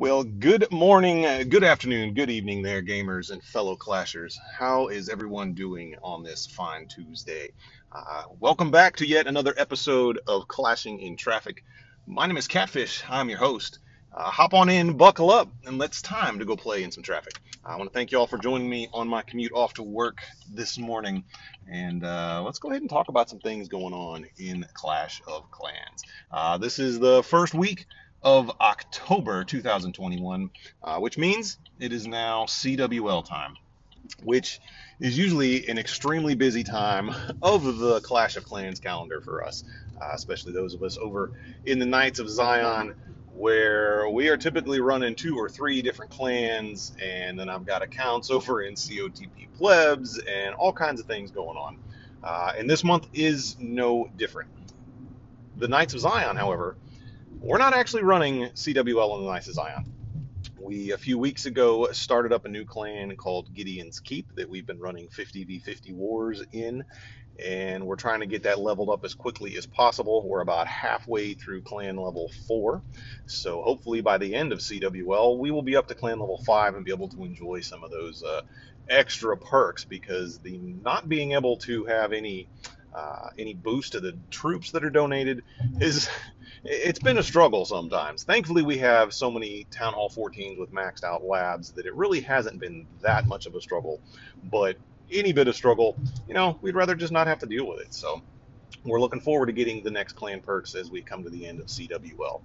Well, good morning, good afternoon, good evening there, gamers and fellow clashers. How is everyone doing on this fine Tuesday? Welcome back to yet another episode of Clashing in Traffic. My name is Catfish. I'm your host. Hop on in, buckle up, and let's time to go play in some traffic. I want to thank you all for joining me on my commute off to work this morning. And let's go ahead and talk about some things going on in Clash of Clans. This is the first week of October 2021, which means it is now CWL time, which is usually an extremely busy time of the Clash of Clans calendar for us, especially those of us over in the Knights of Zion, where we are typically running 2 or 3 different clans, and then I've got accounts over in COTP plebs and all kinds of things going on. And this month is no different. The Knights of Zion, however, we're not actually running CWL on the Knights of Zion. We, a few weeks ago, started up a new clan called Gideon's Keep that we've been running 50v50 wars in, and we're trying to get that leveled up as quickly as possible. We're about halfway through clan level 4, so hopefully by the end of CWL, we will be up to clan level 5 and be able to enjoy some of those extra perks, because the not being able to have any boost to the troops that are donated is... It's been a struggle sometimes. Thankfully, we have so many Town Hall 14s with maxed out labs that it really hasn't been that much of a struggle. But any bit of struggle, you know, we'd rather just not have to deal with it. So we're looking forward to getting the next clan perks as we come to the end of CWL.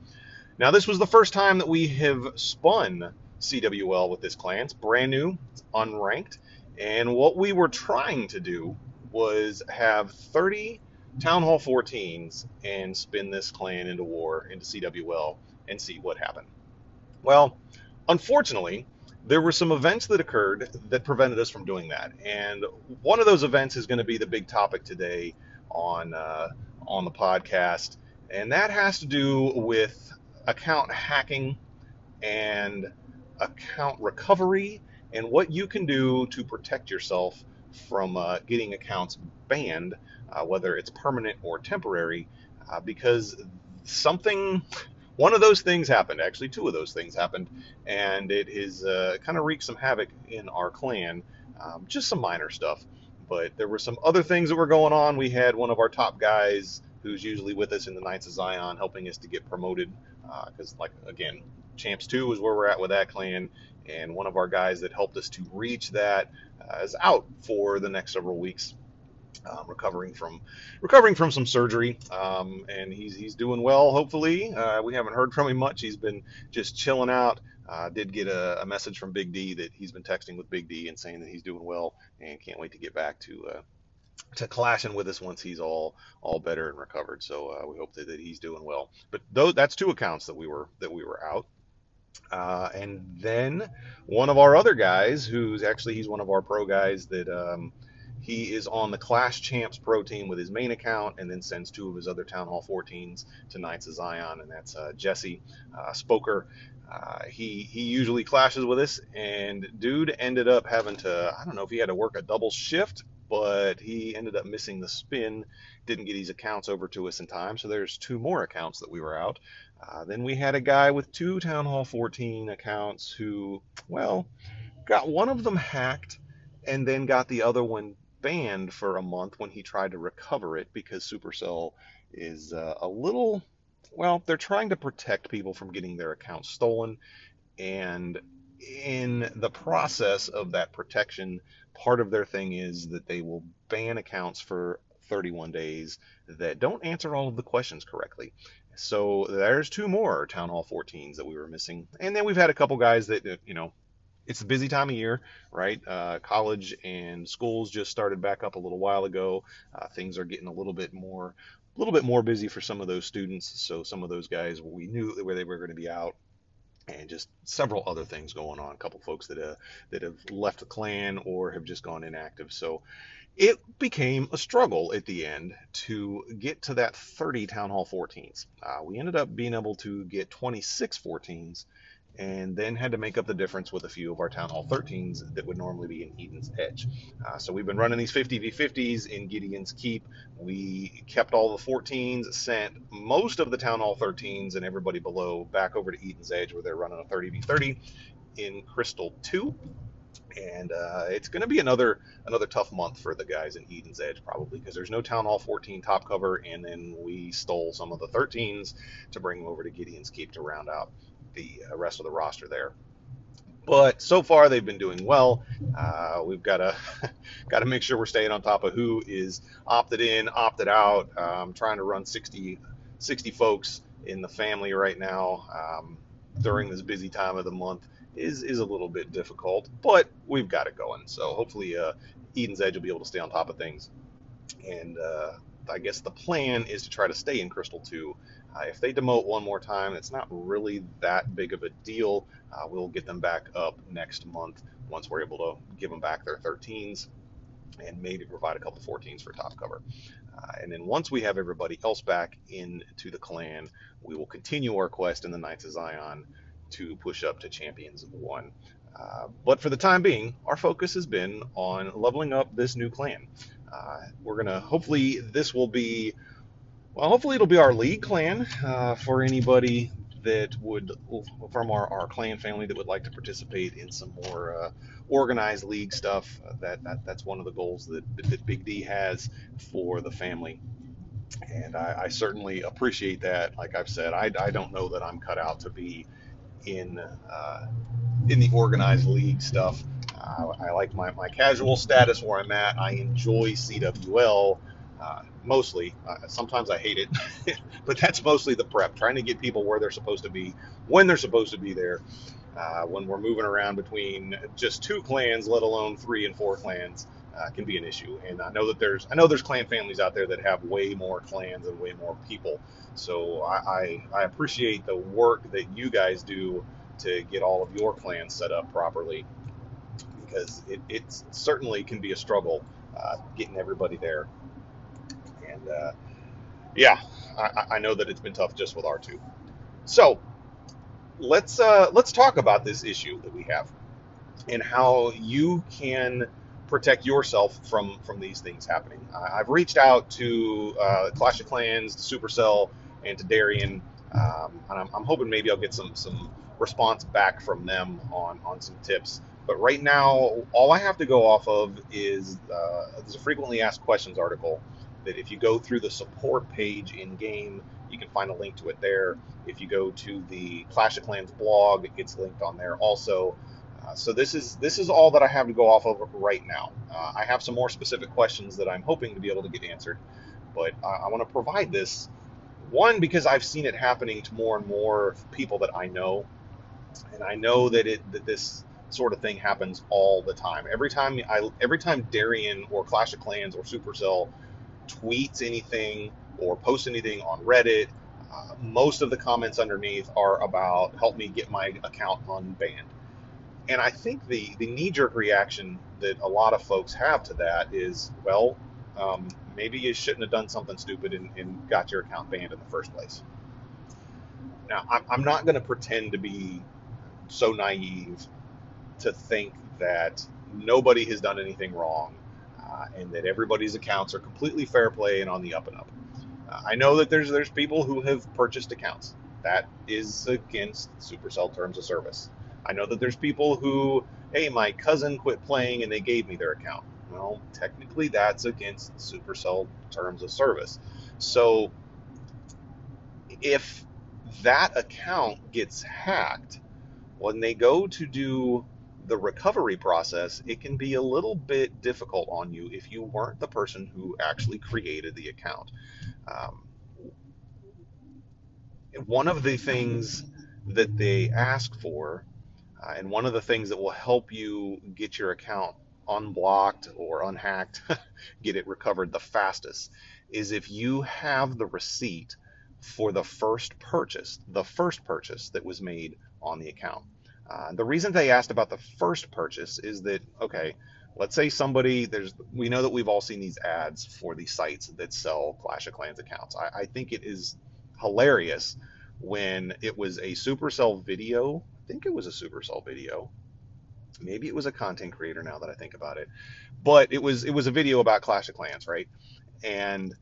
Now, this was the first time that we have spun CWL with this clan. It's brand new, it's unranked. And what we were trying to do was have 30 Town Hall 14s and spin this clan into war, into CWL, and see what happened. Well, unfortunately, there were some events that occurred that prevented us from doing that. And one of those events is going to be the big topic today on the podcast. And that has to do with account hacking and account recovery and what you can do to protect yourself from getting accounts banned, whether it's permanent or temporary, because one of those things happened. Actually, 2 of those things happened, and it is kind of wreaked some havoc in our clan, just some minor stuff. But there were some other things that were going on. We had one of our top guys who's usually with us in the Knights of Zion helping us to get promoted, because, like, again, Champs 2 is where we're at with that clan, and one of our guys that helped us to reach that is out for the next several weeks, recovering from some surgery, and he's doing well, hopefully. We haven't heard from him much. He's been just chilling out. Did get a message from Big D that he's been texting with Big D and saying that he's doing well and can't wait to get back to clashing with us once he's all better and recovered. So we hope that he's doing well. But that's 2 accounts that we were out. And then one of our other guys, he's one of our pro guys that he is on the Clash Champs pro team with his main account, and then sends 2 of his other Town Hall 14s to Knights of Zion, and that's Jesse Spoker. He usually clashes with us, and dude ended up having to, I don't know if he had to work a double shift, but he ended up missing the spin, didn't get his accounts over to us in time, so there's 2 more accounts that we were out. Then we had a guy with 2 Town Hall 14 accounts who, well, got one of them hacked and then got the other one banned for a month when he tried to recover it, because Supercell is a little, well, they're trying to protect people from getting their accounts stolen, and in the process of that protection, part of their thing is that they will ban accounts for 31 days that don't answer all of the questions correctly. So there's 2 more Town Hall 14s that we were missing. And then we've had a couple guys that, you know, it's a busy time of year, right? College and schools just started back up a little while ago. Things are getting a little bit more busy for some of those students. So some of those guys, we knew where they were going to be out, and just several other things going on. A couple folks that have left the clan or have just gone inactive. So it became a struggle at the end to get to that 30 Town Hall 14s. We ended up being able to get 26 14s, and then had to make up the difference with a few of our Town Hall 13s that would normally be in Eden's Edge. So we've been running these 50v50s in Gideon's Keep. We kept all the 14s, sent most of the Town Hall 13s and everybody below back over to Eden's Edge, where they're running a 30v30 in Crystal 2. And it's going to be another tough month for the guys in Eden's Edge, probably, because there's no Town Hall 14 top cover, and then we stole some of the 13s to bring them over to Gideon's Keep to round out the rest of the roster there. But so far they've been doing well. We've got to make sure we're staying on top of who is opted in, opted out. I'm trying to run 60 folks in the family right now during this busy time of the month. Is a little bit difficult, but we've got it going. So hopefully Eden's Edge will be able to stay on top of things. And I guess the plan is to try to stay in Crystal 2. If they demote one more time, it's not really that big of a deal. We'll get them back up next month once we're able to give them back their 13s and maybe provide a couple 14s for top cover. And then once we have everybody else back into the clan, we will continue our quest in the Knights of Zion to push up to Champions 1. But for the time being, our focus has been on leveling up this new clan. We're going to, hopefully this will be, well, hopefully it'll be our league clan for anybody that would, from our clan family that would like to participate in some more organized league stuff. That's one of the goals that Big D has for the family. And I certainly appreciate that. Like I've said, I don't know that I'm cut out to be in the organized league stuff. I like my casual status where I'm at. I enjoy CWL mostly. Sometimes I hate it, but that's mostly the prep, trying to get people where they're supposed to be, when they're supposed to be there, when we're moving around between just two clans, let alone 3 and 4 clans. Can be an issue, and I know there's clan families out there that have way more clans and way more people. So I appreciate the work that you guys do to get all of your clans set up properly, because it certainly can be a struggle getting everybody there. And yeah, I know that it's been tough just with R2. So let's talk about this issue that we have and how you can protect yourself from these things happening. I've reached out to Clash of Clans, to Supercell, and to Darien, and I'm hoping maybe I'll get some response back from them on some tips. But right now, all I have to go off of is there's a frequently asked questions article that if you go through the support page in-game, you can find a link to it there. If you go to the Clash of Clans blog, it gets linked on there also. So this is all that I have to go off of right now. I have some more specific questions that I'm hoping to be able to get answered, but I want to provide this, one, because I've seen it happening to more and more people that I know, and I know that this sort of thing happens all the time. Every time Darien or Clash of Clans or Supercell tweets anything or posts anything on Reddit, most of the comments underneath are about help me get my account unbanned. And I think the knee-jerk reaction that a lot of folks have to that is, well, maybe you shouldn't have done something stupid and got your account banned in the first place. Now, I'm not going to pretend to be so naive to think that nobody has done anything wrong and that everybody's accounts are completely fair play and on the up and up. I know that there's people who have purchased accounts. That is against Supercell terms of service. I know that there's people who, hey, my cousin quit playing and they gave me their account. Well, technically that's against Supercell terms of service. So if that account gets hacked, when they go to do the recovery process, it can be a little bit difficult on you if you weren't the person who actually created the account. One of the things that they ask for, and one of the things that will help you get your account unblocked or unhacked, get it recovered the fastest, is if you have the receipt for the first purchase that was made on the account. The reason they asked about the first purchase is that, okay, let's say we know that we've all seen these ads for these sites that sell Clash of Clans accounts. I think it is hilarious when it was a Supercell video think it was a Supercell video. Maybe it was a content creator, now that I think about it. But it was a video about Clash of Clans, right? And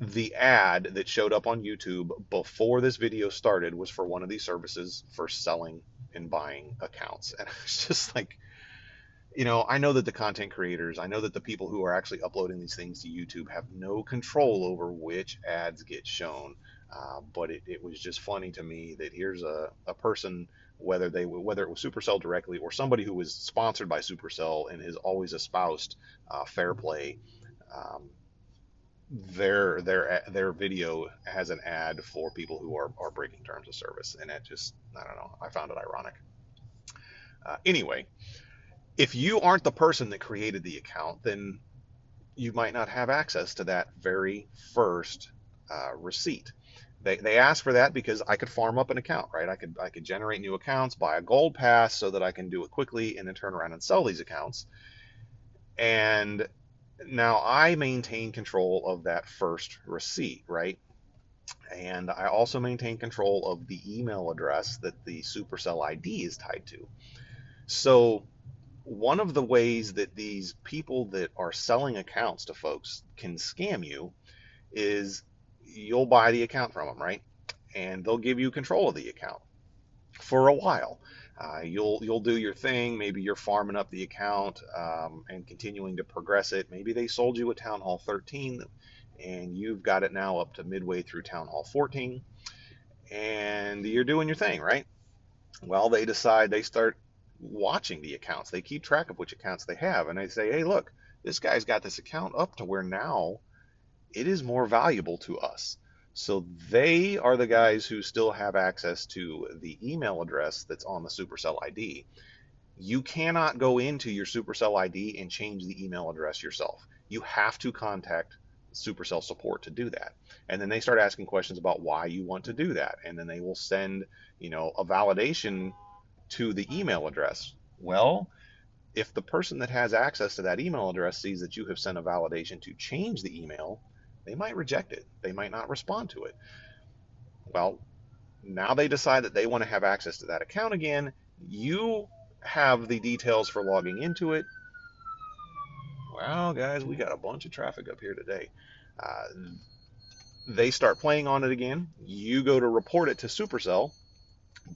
the ad that showed up on YouTube before this video started was for one of these services for selling and buying accounts. And I was just like, you know, I know that the content creators, I know that the people who are actually uploading these things to YouTube have no control over which ads get shown. But it was just funny to me that here's a person, whether it was Supercell directly or somebody who was sponsored by Supercell and has always espoused fair play, their video has an ad for people who are breaking terms of service. And that just, I don't know, I found it ironic. Anyway, if you aren't the person that created the account, then you might not have access to that very first receipt. They asked for that because I could farm up an account, right? I could generate new accounts, buy a gold pass so that I can do it quickly and then turn around and sell these accounts. And now I maintain control of that first receipt, right? And I also maintain control of the email address that the Supercell ID is tied to. So one of the ways that these people that are selling accounts to folks can scam you is you'll buy the account from them, right? And they'll give you control of the account for a while. You'll do your thing. Maybe you're farming up the account and continuing to progress it. Maybe they sold you a Town Hall 13 and you've got it now up to midway through Town Hall 14 and you're doing your thing, right? Well, they decide, they start watching the accounts. They keep track of which accounts they have. And they say, hey, look, this guy's got this account up to where now it is more valuable to us. So they are the guys who still have access to the email address that's on the Supercell ID. You cannot go into your Supercell ID and change the email address yourself. You have to contact Supercell support to do that. And then they start asking questions about why you want to do that. And then they will send, you know, a validation to the email address. Well, if the person that has access to that email address sees that you have sent a validation to change the email, they might reject it. They might not respond to it. Well, now they decide that they want to have access to that account again. You have the details for logging into it. Wow, guys, we got a bunch of traffic up here today. They start playing on it again. You go to report it to Supercell,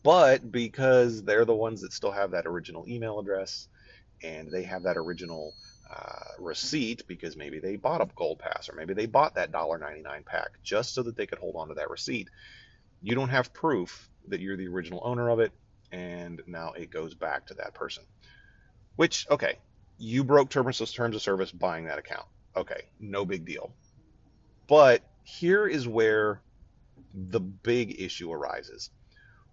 but because they're the ones that still have that original email address and they have that original receipt, because maybe they bought a gold pass or maybe they bought that $1.99 pack just so that they could hold on to that receipt, you don't have proof that you're the original owner of it, and now it goes back to that person. Which, okay, you broke terms of service buying that account. Okay, no big deal. But here is where the big issue arises.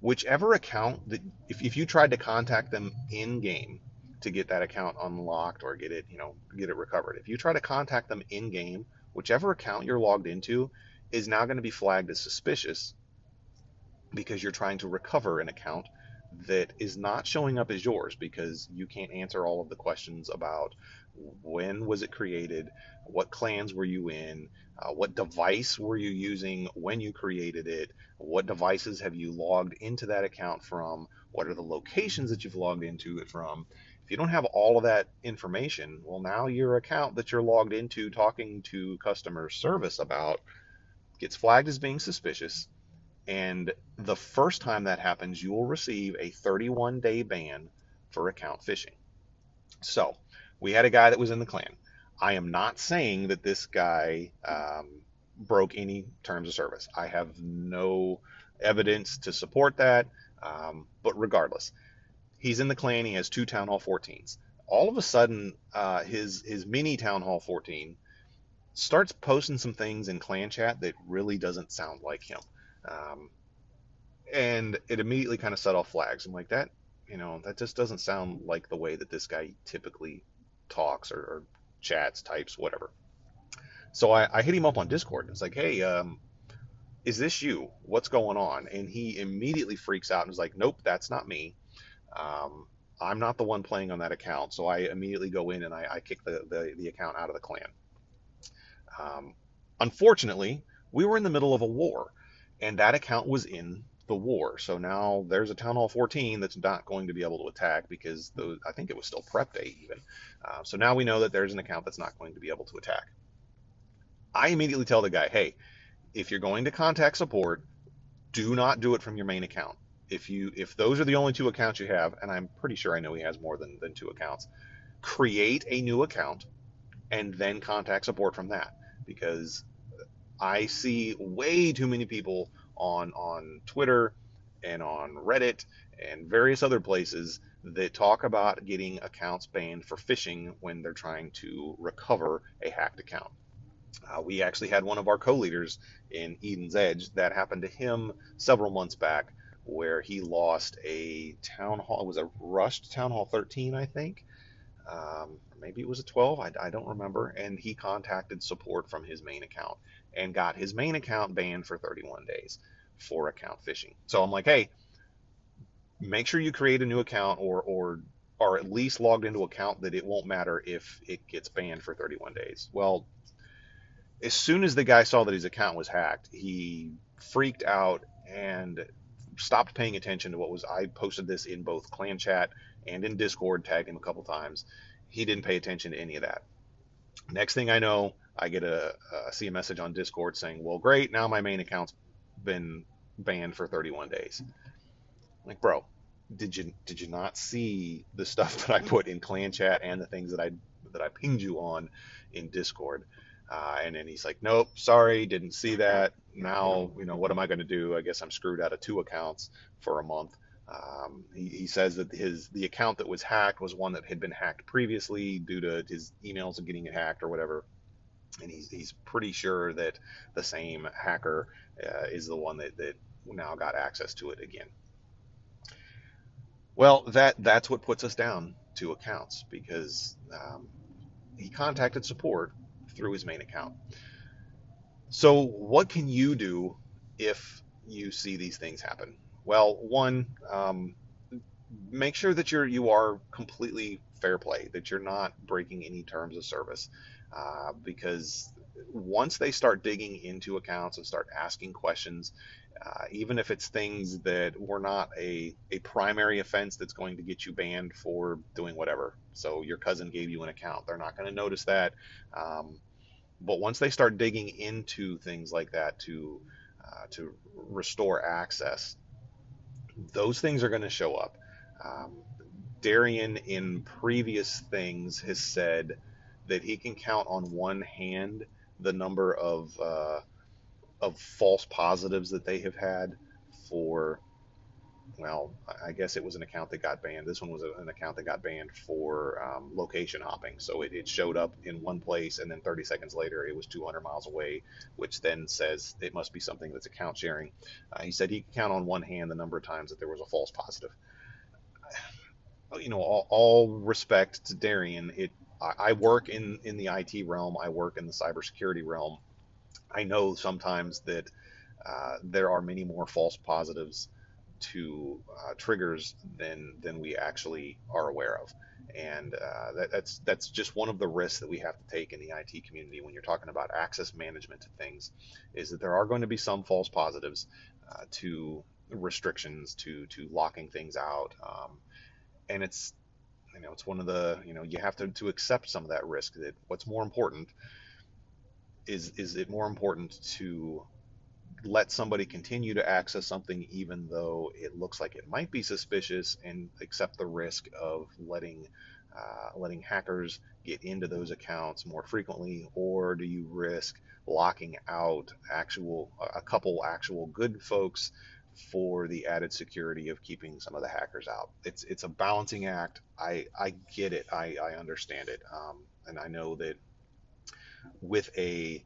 Whichever account that, if you tried to contact them in game to get that account unlocked or get it, you know, get it recovered, if you try to contact them in game, whichever account you're logged into is now going to be flagged as suspicious because you're trying to recover an account that is not showing up as yours, because you can't answer all of the questions about when was it created, what clans were you in, what device were you using when you created it, what devices have you logged into that account from, what are the locations that you've logged into it from. If you don't have all of that information, well, now your account that you're logged into talking to customer service about gets flagged as being suspicious. And the first time that happens, you will receive a 31-day ban for account phishing. So we had a guy that was in the clan. I am not saying that this guy broke any terms of service. I have no evidence to support that, but regardless, he's in the clan. He has two Town Hall 14s. All of a sudden, his mini Town Hall 14 starts posting some things in clan chat that really doesn't sound like him. And it immediately kind of set off flags. I'm like, that, you know, that just doesn't sound like the way that this guy typically talks or chats, types, whatever. So I hit him up on Discord. It's like, hey, is this you? What's going on? And he immediately freaks out and is like, nope, that's not me. I'm not the one playing on that account. So I immediately go in and I kick the account out of the clan. Unfortunately, we were in the middle of a war. And that account was in the war. So now there's a Town Hall 14 that's not going to be able to attack because those, I think it was still prep day even. So now we know that there's an account that's not going to be able to attack. I immediately tell the guy, hey, if you're going to contact support, do not do it from your main account. If those are the only two accounts you have, and I'm pretty sure I know he has more than two accounts, create a new account and then contact support from that. Because I see way too many people on Twitter and on Reddit and various other places that talk about getting accounts banned for phishing when they're trying to recover a hacked account. We actually had one of our co-leaders in Eden's Edge that happened to him several months back, where he lost a Town Hall. It was a rushed Town Hall 13, I think. Maybe it was a 12. I don't remember. And he contacted support from his main account and got his main account banned for 31 days for account phishing. So I'm like, hey, make sure you create a new account or at least logged into an account that it won't matter if it gets banned for 31 days. Well, as soon as the guy saw that his account was hacked, he freaked out and stopped paying attention to what was. I posted this in both clan chat and in Discord, tagged him a couple times. He didn't pay attention to any of that. Next thing I know, I get see a message on Discord saying, well, great, now my main account's been banned for 31 days. I'm like, bro, did you not see the stuff that I put in clan chat and the things that I pinged you on in Discord? And then he's like, nope, sorry, didn't see that. Now, you know, what am I going to do? I guess I'm screwed out of two accounts for a month. He says that the account that was hacked was one that had been hacked previously due to his emails of getting it hacked or whatever. And he's pretty sure that the same hacker is the one that now got access to it again. Well, that's what puts us down two accounts, because he contacted support through his main account. So what can you do if you see these things happen? Well, one, make sure that you are completely fair play, that you're not breaking any terms of service, because once they start digging into accounts and start asking questions, even if it's things that were not a primary offense that's going to get you banned for doing whatever. So your cousin gave you an account. They're not going to notice that. But once they start digging into things like that to restore access, those things are going to show up. Darian in previous things has said that he can count on one hand the number of false positives that they have had for, well, I guess it was an account that got banned. This one was an account that got banned for location hopping. So it showed up in one place, and then 30 seconds later, it was 200 miles away, which then says it must be something that's account sharing. He said he could count on one hand the number of times that there was a false positive. You know, all respect to Darian. I work in the IT realm. I work in the cybersecurity realm. I know sometimes that there are many more false positives to triggers than we actually are aware of, and that's just one of the risks that we have to take in the IT community when you're talking about access management to things, is that there are going to be some false positives to restrictions, to locking things out, and it's, you know, it's one of the, you know, you have to accept some of that risk. That what's more important is it more important to let somebody continue to access something even though it looks like it might be suspicious, and accept the risk of letting hackers get into those accounts more frequently? Or do you risk locking out a couple actual good folks for the added security of keeping some of the hackers out? It's a balancing act. I get it. I understand it. And I know that with I'm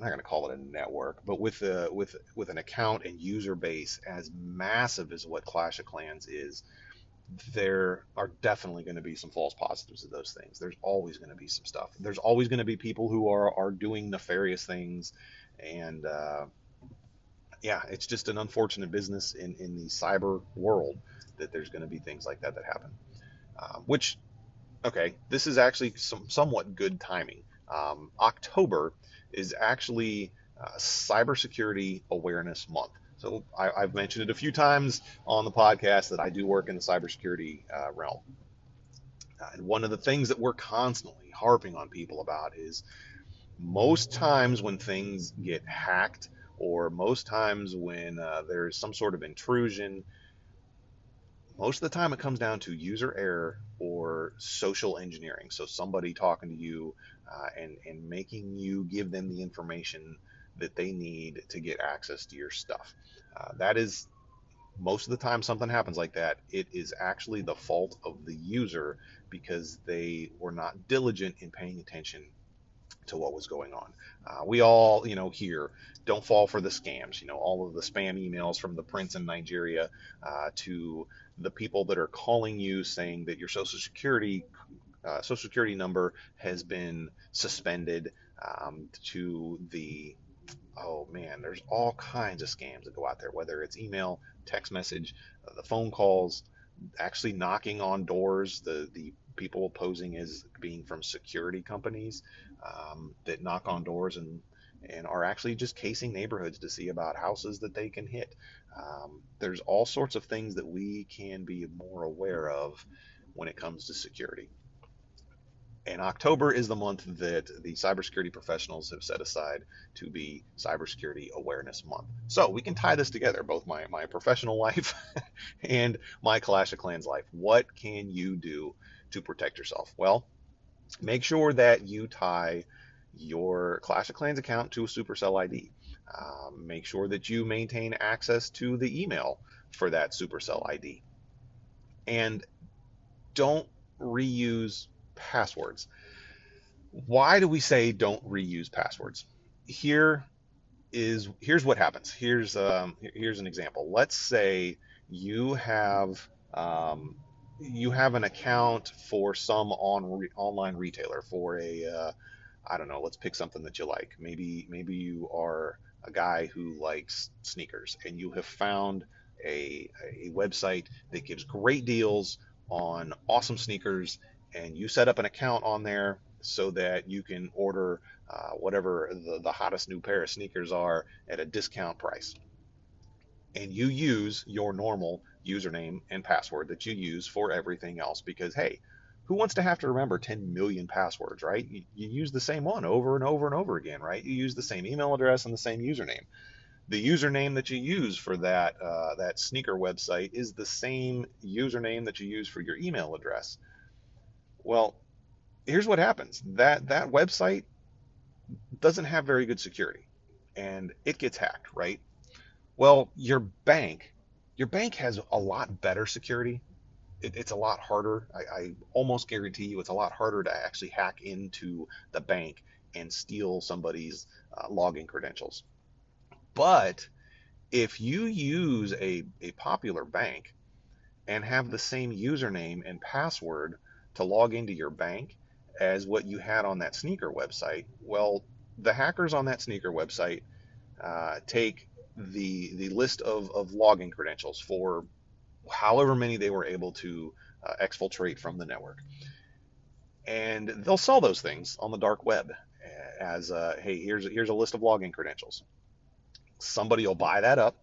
not going to call it a network, but with an account and user base as massive as what Clash of Clans is, there are definitely going to be some false positives of those things. There's always going to be some stuff. There's always going to be people who are doing nefarious things, and yeah, it's just an unfortunate business in the cyber world that there's going to be things like that happen. Which, okay, this is actually somewhat good timing. October is actually Cybersecurity Awareness Month. So I've mentioned it a few times on the podcast that I do work in the cybersecurity realm. And one of the things that we're constantly harping on people about is most times when things get hacked or most times when there's some sort of intrusion, most of the time it comes down to user error or social engineering. So somebody talking to you and making you give them the information that they need to get access to your stuff. That is most of the time something happens like that. It is actually the fault of the user because they were not diligent in paying attention to what was going on. We all, here, don't fall for the scams, all of the spam emails from the prince in Nigeria to the people that are calling you saying that your social security number has been suspended to the, oh man, there's all kinds of scams that go out there, whether it's email, text message, the phone calls, actually knocking on doors, the people posing as being from security companies that knock on doors and are actually just casing neighborhoods to see about houses that they can hit. There's all sorts of things that we can be more aware of when it comes to security. And October is the month that the cybersecurity professionals have set aside to be Cybersecurity Awareness Month. So we can tie this together, both my professional life and my Clash of Clans life. What can you do to protect yourself? Well, make sure that you tie your Clash of Clans account to a Supercell ID. Make sure that you maintain access to the email for that Supercell ID. And don't reuse passwords. Why do we say don't reuse passwords? Here's what happens. Here's an example. Let's say you have an account for some online retailer for a I don't know. Let's pick something that you like. Maybe you are a guy who likes sneakers, and you have found a website that gives great deals on awesome sneakers. And you set up an account on there so that you can order whatever the hottest new pair of sneakers are at a discount price. And you use your normal username and password that you use for everything else because, hey, who wants to have to remember 10 million passwords, right? You use the same one over and over and over again, right? You use the same email address and the same username. The username that you use for that sneaker website is the same username that you use for your email address. Well, here's what happens. That website doesn't have very good security, and it gets hacked, right? Well, your bank has a lot better security. It's a lot harder. I almost guarantee you it's a lot harder to actually hack into the bank and steal somebody's login credentials. But if you use a popular bank and have the same username and password to log into your bank as what you had on that sneaker website, well, the hackers on that sneaker website take the list of login credentials for however many they were able to exfiltrate from the network. And they'll sell those things on the dark web as, hey, here's a list of login credentials. Somebody will buy that up,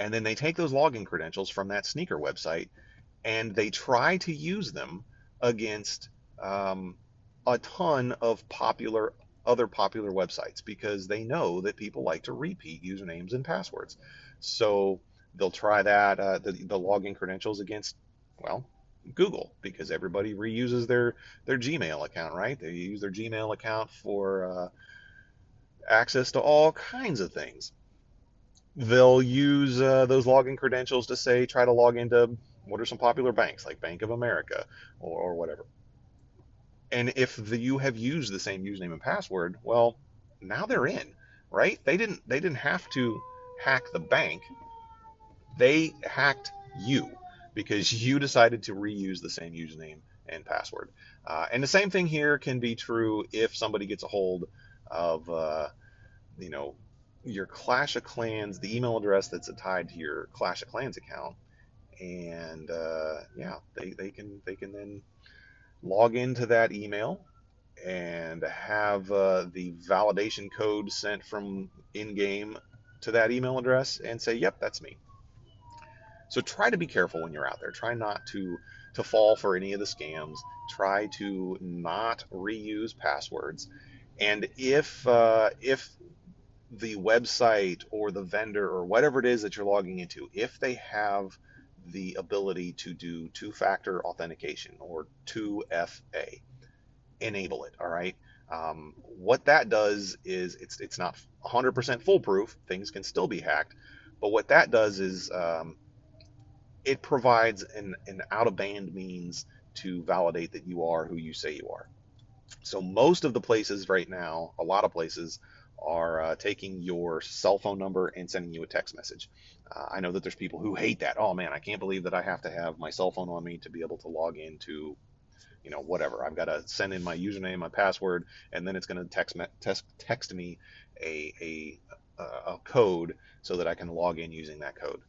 and then they take those login credentials from that sneaker website, and they try to use them against a ton of other popular websites because they know that people like to repeat usernames and passwords. So they'll try that, the login credentials against, well, Google, because everybody reuses their Gmail account, right? They use their Gmail account for access to all kinds of things. They'll use those login credentials to say, try to log into what are some popular banks like Bank of America or whatever. And if you have used the same username and password, well, now they're in, right? They didn't have to hack the bank. They hacked you because you decided to reuse the same username and password. And the same thing here can be true if somebody gets a hold of, your Clash of Clans, the email address that's tied to your Clash of Clans account. And they can then log into that email and have the validation code sent from in-game to that email address and say, yep, that's me. So try to be careful when you're out there. Try not to fall for any of the scams. Try to not reuse passwords. And if the website or the vendor or whatever it is that you're logging into, if they have the ability to do two-factor authentication or 2FA, enable it, all right? What that does is it's not 100% foolproof. Things can still be hacked. But what that does is it provides an out-of-band means to validate that you are who you say you are. So most of the places right now, a lot of places, are taking your cell phone number and sending you a text message. I know that there's people who hate that. Oh man, I can't believe that I have to have my cell phone on me to be able to log into, you know, whatever. I've got to send in my username, my password, and then it's going to text me a code so that I can log in using that code.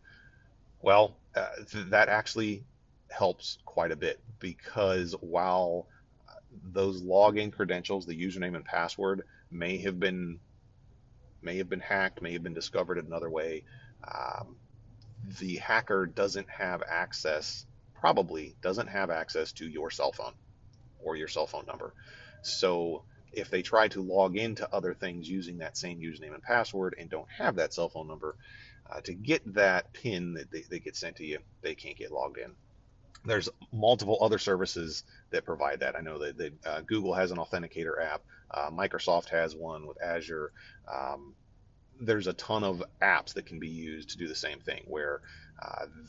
Well, that actually helps quite a bit, because while those login credentials, the username and password, may have been hacked, may have been discovered another way, the hacker doesn't have access, probably doesn't have access to your cell phone or your cell phone number. So if they try to log into other things using that same username and password and don't have that cell phone number, to get that PIN that they get sent to you, they can't get logged in. There's multiple other services that provide that. I know that, Google has an authenticator app. Microsoft has one with Azure. There's a ton of apps that can be used to do the same thing, where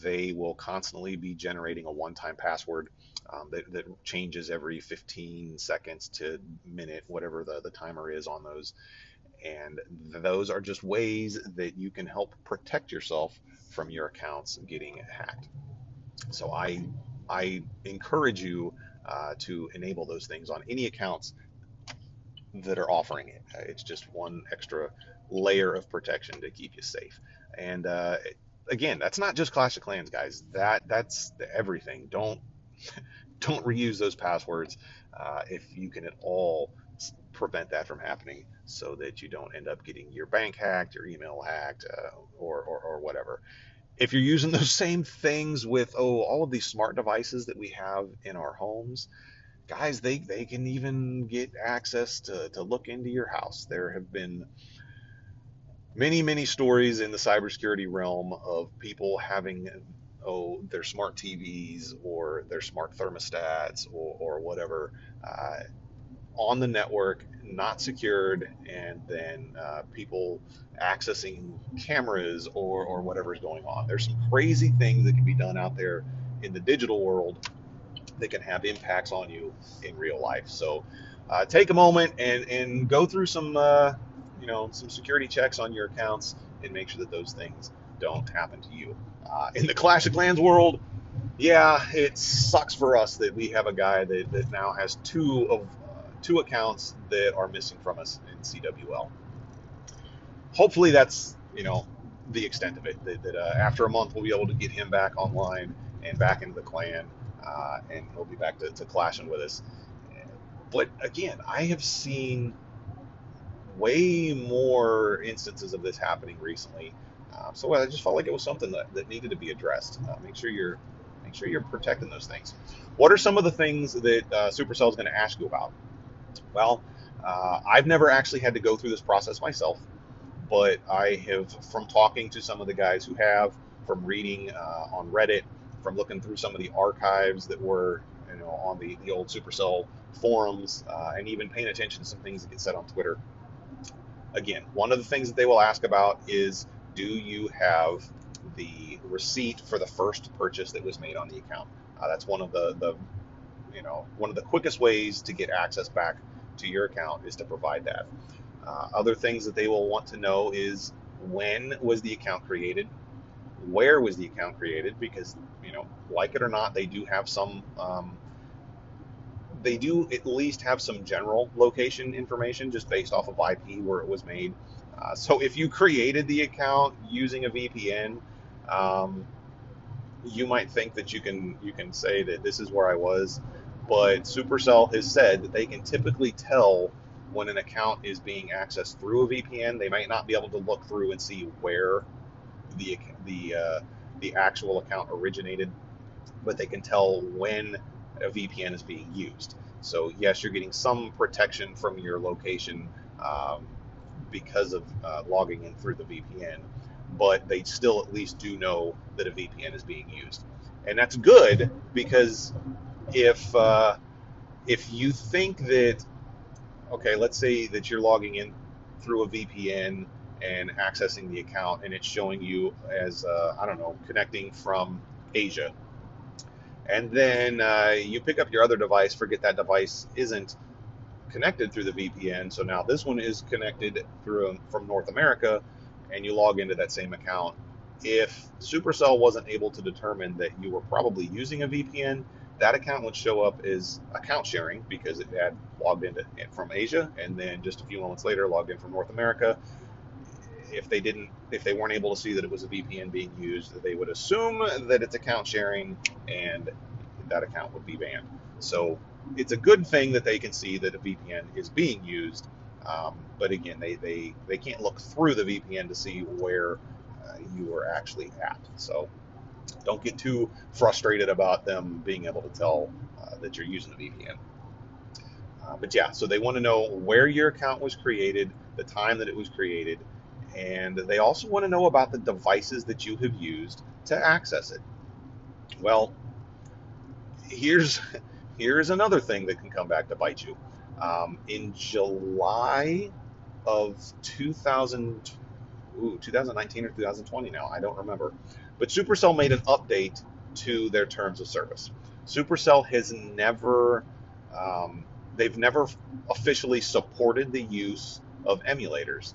they will constantly be generating a one-time password that changes every 15 seconds to minute, whatever the timer is on those. And those are just ways that you can help protect yourself from your accounts getting hacked. So I encourage you to enable those things on any accounts that are offering it. It's just one extra layer of protection to keep you safe. And again, that's not just Clash of Clans, guys. That's everything. Don't reuse those passwords if you can at all prevent that from happening, so that you don't end up getting your bank hacked, your email hacked, or whatever. If you're using those same things with all of these smart devices that we have in our homes, guys, they can even get access to look into your house. There have been many stories in the cybersecurity realm of people having their smart TVs or their smart thermostats or whatever on the network, not secured, and then people accessing cameras or whatever's going on. There's some crazy things that can be done out there in the digital world that can have impacts on you in real life. So take a moment and go through some some security checks on your accounts and make sure that those things don't happen to you. In the Clash of Clans world, yeah, it sucks for us that we have a guy that now has two accounts that are missing from us in CWL. Hopefully that's, the extent of it, that after a month we'll be able to get him back online and back into the clan, and he'll be back to clashing with us. But again, I have seen way more instances of this happening recently. So I just felt like it was something that needed to be addressed. Make sure you're protecting those things. What are some of the things that Supercell is going to ask you about? Well, I've never actually had to go through this process myself, but I have, from talking to some of the guys who have, from reading on Reddit, from looking through some of the archives that were on the old Supercell forums, and even paying attention to some things that get said on Twitter. Again, one of the things that they will ask about is, do you have the receipt for the first purchase that was made on the account? That's one of the quickest ways to get access back to your account, is to provide that. Other things that they will want to know is, when was the account created? Where was the account created? Because, like it or not, they do have some, they do at least have some general location information just based off of IP, where it was made. So if you created the account using a VPN, you might think that you can say that this is where I was, but Supercell has said that they can typically tell when an account is being accessed through a VPN, they might not be able to look through and see where the actual account originated, but they can tell when a VPN is being used. So yes, you're getting some protection from your location because of logging in through the VPN, but they still at least do know that a VPN is being used. And that's good, because if you think that, okay, let's say that you're logging in through a VPN and accessing the account, and it's showing you as, I don't know, connecting from Asia. And then you pick up your other device, forget that device isn't connected through the VPN, so now this one is connected through from North America, and you log into that same account. If Supercell wasn't able to determine that you were probably using a VPN, that account would show up as account sharing, because it had logged in from Asia, and then just a few moments later logged in from North America. If they weren't able to see that it was a VPN being used, they would assume that it's account sharing, and that account would be banned. So it's a good thing that they can see that a VPN is being used, but again, they can't look through the VPN to see where you are actually at. So don't get too frustrated about them being able to tell that you're using a VPN. But yeah, so they want to know where your account was created, the time that it was created, and they also want to know about the devices that you have used to access it. Well, here's another thing that can come back to bite you. In July of 2019 or 2020 now, I don't remember, but Supercell made an update to their terms of service. Supercell has never, they've never officially supported the use of emulators,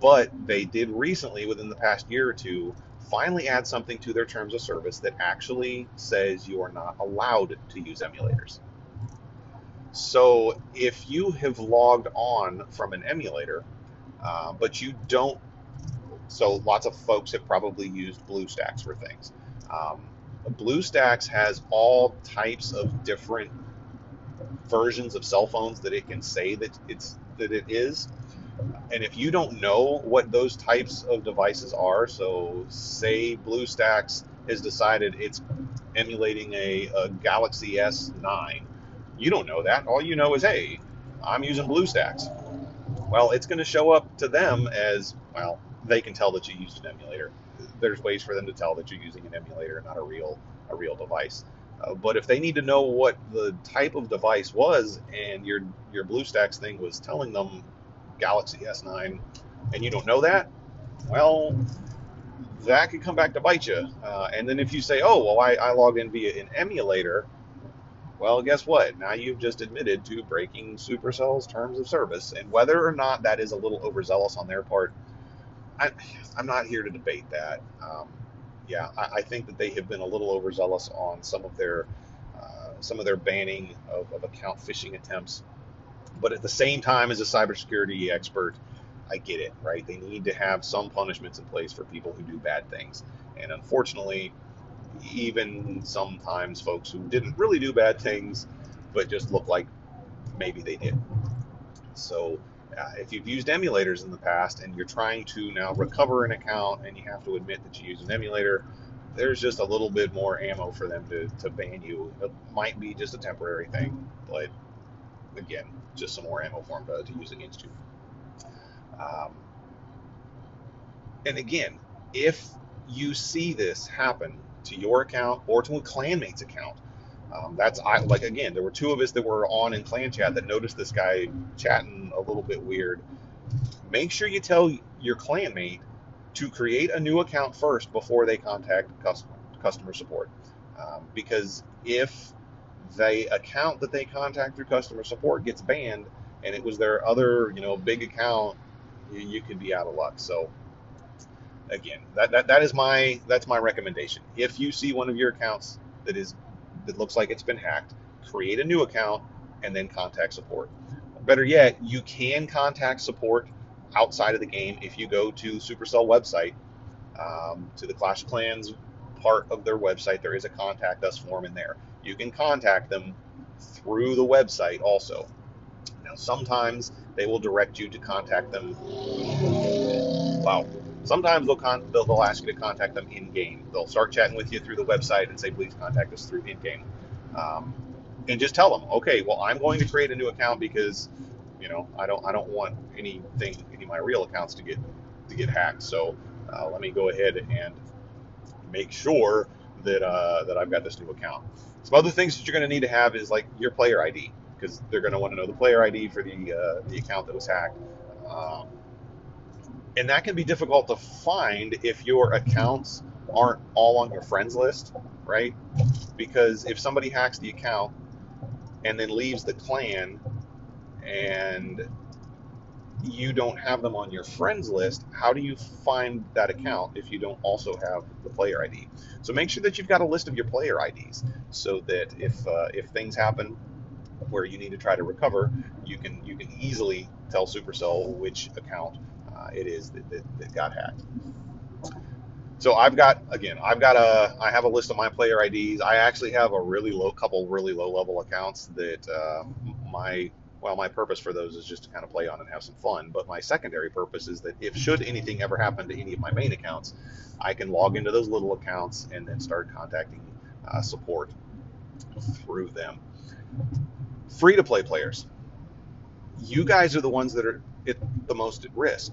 but they did recently, within the past year or two, finally add something to their terms of service that actually says you are not allowed to use emulators. So if you have logged on from an emulator, but you don't, so lots of folks have probably used BlueStacks for things. BlueStacks has all types of different versions of cell phones that it can say that it is. And if you don't know what those types of devices are, so say BlueStacks has decided it's emulating a Galaxy S9. You don't know that. All you know is, hey, I'm using BlueStacks. Well, it's going to show up to them as, well, they can tell that you used an emulator. There's ways for them to tell that you're using an emulator and not a real device. But if they need to know what the type of device was, and your BlueStacks thing was telling them Galaxy S9, and you don't know that, well, that could come back to bite you. And then if you say, oh, well, I logged in via an emulator, well, guess what? Now you've just admitted to breaking Supercell's terms of service. And whether or not that is a little overzealous on their part, I'm not here to debate that. Yeah, I think that they have been a little overzealous on some of their banning of account phishing attempts. But at the same time, as a cybersecurity expert, I get it, right? They need to have some punishments in place for people who do bad things. And unfortunately, even sometimes folks who didn't really do bad things, but just look like maybe they did. So if you've used emulators in the past and you're trying to now recover an account and you have to admit that you use an emulator, there's just a little bit more ammo for them to ban you. It might be just a temporary thing, but again, just some more ammo for them to use against you. And again, if you see this happen to your account or to a clanmate's account, there were two of us that were on in clan chat that noticed this guy chatting a little bit weird. Make sure you tell your clanmate to create a new account first before they contact customer support, because if the account that they contact through customer support gets banned and it was their other, big account, you could be out of luck. So again, that's my recommendation. If you see one of your accounts that looks like it's been hacked, create a new account and then contact support. Better yet, you can contact support outside of the game if you go to Supercell website, to the Clash of Clans part of their website. There is a contact us form in there. You can contact them through the website also. Now, Sometimes they will direct you to contact them. Wow. Sometimes they'll ask you to contact them in-game. They'll start chatting with you through the website and say, please contact us through in-game. And just tell them, okay, well, I'm going to create a new account because, you know, I don't want anything, any of my real accounts to get hacked. So let me go ahead and make sure that I've got this new account. Some other things that you're going to need to have is like your player ID, because they're going to want to know the player ID for the account that was hacked. And that can be difficult to find if your accounts aren't all on your friends list, right? Because if somebody hacks the account and then leaves the clan and you don't have them on your friends list, how do you find that account if you don't also have the player ID? So make sure that you've got a list of your player IDs so that if things happen where you need to try to recover, you can easily tell Supercell which account it is that got hacked. So I have a list of my player IDs. I actually have a couple really low level accounts that my purpose for those is just to kind of play on and have some fun. But my secondary purpose is that if should anything ever happen to any of my main accounts, I can log into those little accounts and then start contacting support through them. Free to play players. You guys are the ones that are the most at risk,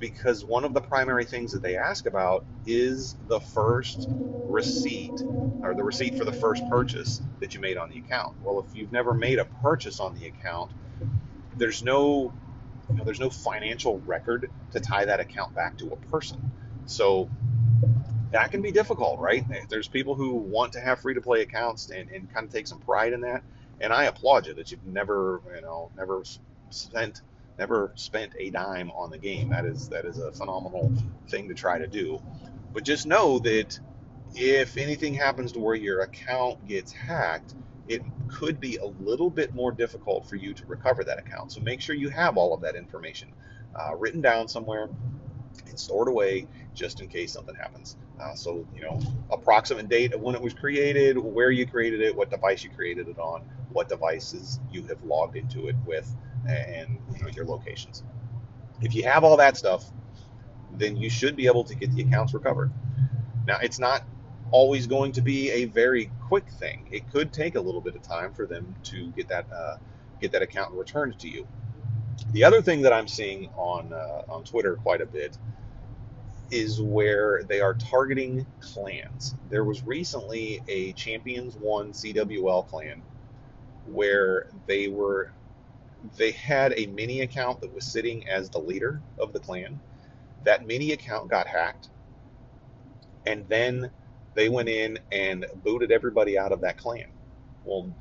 because one of the primary things that they ask about is the first receipt, or the receipt for the first purchase that you made on the account. Well, if you've never made a purchase on the account, there's no financial record to tie that account back to a person. So that can be difficult, right? There's people who want to have free-to-play accounts and kind of take some pride in that, and I applaud you that you've never spent a dime on the game. That is a phenomenal thing to try to do. But just know that if anything happens to where your account gets hacked, it could be a little bit more difficult for you to recover that account. So make sure you have all of that information written down somewhere and stored away just in case something happens. So, you know, approximate date of when it was created, where you created it, what device you created it on, what devices you have logged into it with, and you know, your locations. If you have all that stuff, then you should be able to get the accounts recovered. Now, it's not always going to be a very quick thing. It could take a little bit of time for them to get that account returned to you. The other thing that I'm seeing on Twitter quite a bit is where they are targeting clans. There was recently a Champions 1 CWL clan where they had a mini account that was sitting as the leader of the clan. That mini account got hacked, and then they went in and booted everybody out of that clan. Well,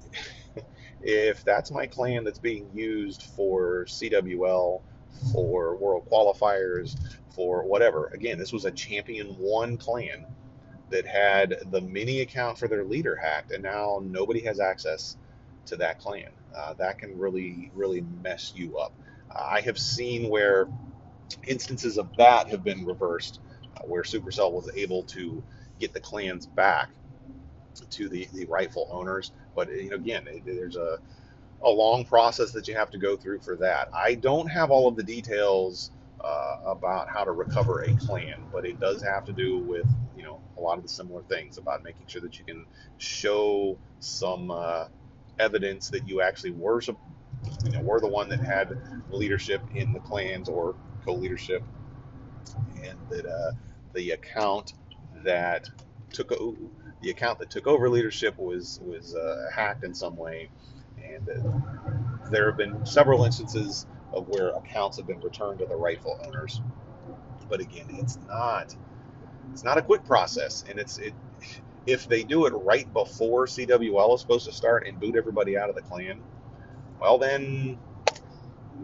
if that's my clan that's being used for CWL, for world qualifiers, for whatever, again, this was a Champion 1 clan that had the mini account for their leader hacked, and now nobody has access to that clan. That can really, really mess you up. I have seen where instances of that have been reversed, where Supercell was able to get the clans back to the rightful owners. But you know, again, there's a long process that you have to go through for that. I don't have all of the details about how to recover a clan, but it does have to do with, you know, a lot of the similar things about making sure that you can show some evidence that you actually were the one that had leadership in the clans or co-leadership, and that the account that took over leadership was hacked in some way. And there have been several instances of where accounts have been returned to the rightful owners. But again, it's not a quick process, and if they do it right before CWL is supposed to start and boot everybody out of the clan, well then,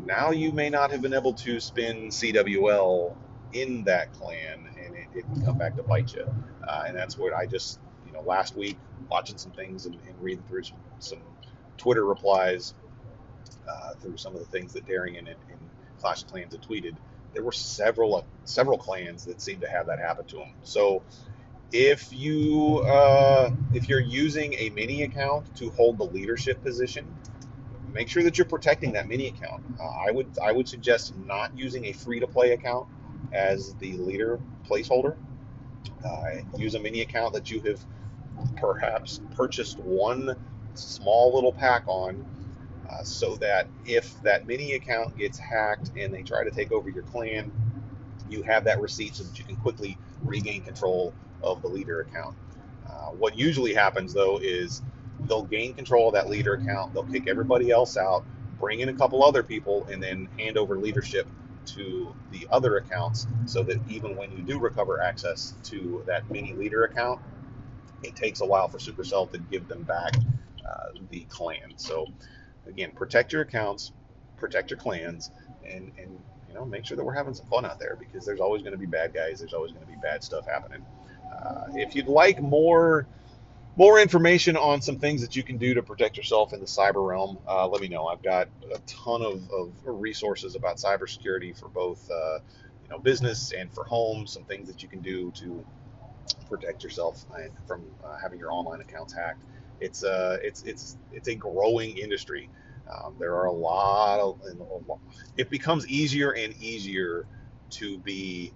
now you may not have been able to spin CWL in that clan, and it can come back to bite you. And that's what I just, you know, last week, watching some things and reading through some Twitter replies, through some of the things that Darian and Clash of Clans had tweeted, there were several clans that seemed to have that happen to them. So if you're using a mini account to hold the leadership position, make sure that you're protecting that mini account. I would suggest not using a free-to-play account as the leader placeholder. Use a mini account that you have perhaps purchased one small little pack on, so that if that mini account gets hacked and they try to take over your clan, you have that receipt so that you can quickly regain control of the leader account. What usually happens, though, is they'll gain control of that leader account, they'll kick everybody else out, bring in a couple other people, and then hand over leadership to the other accounts, so that even when you do recover access to that mini leader account, it takes a while for Supercell to give them back the clan. So again, protect your accounts, protect your clans, and you know, make sure that we're having some fun out there, because there's always going to be bad guys, there's always going to be bad stuff happening. If you'd like more information on some things that you can do to protect yourself in the cyber realm, let me know. I've got a ton of resources about cybersecurity for both you know, business and for homes, some things that you can do to protect yourself from having your online accounts hacked. It's a growing industry. There are a lot. It becomes easier and easier to be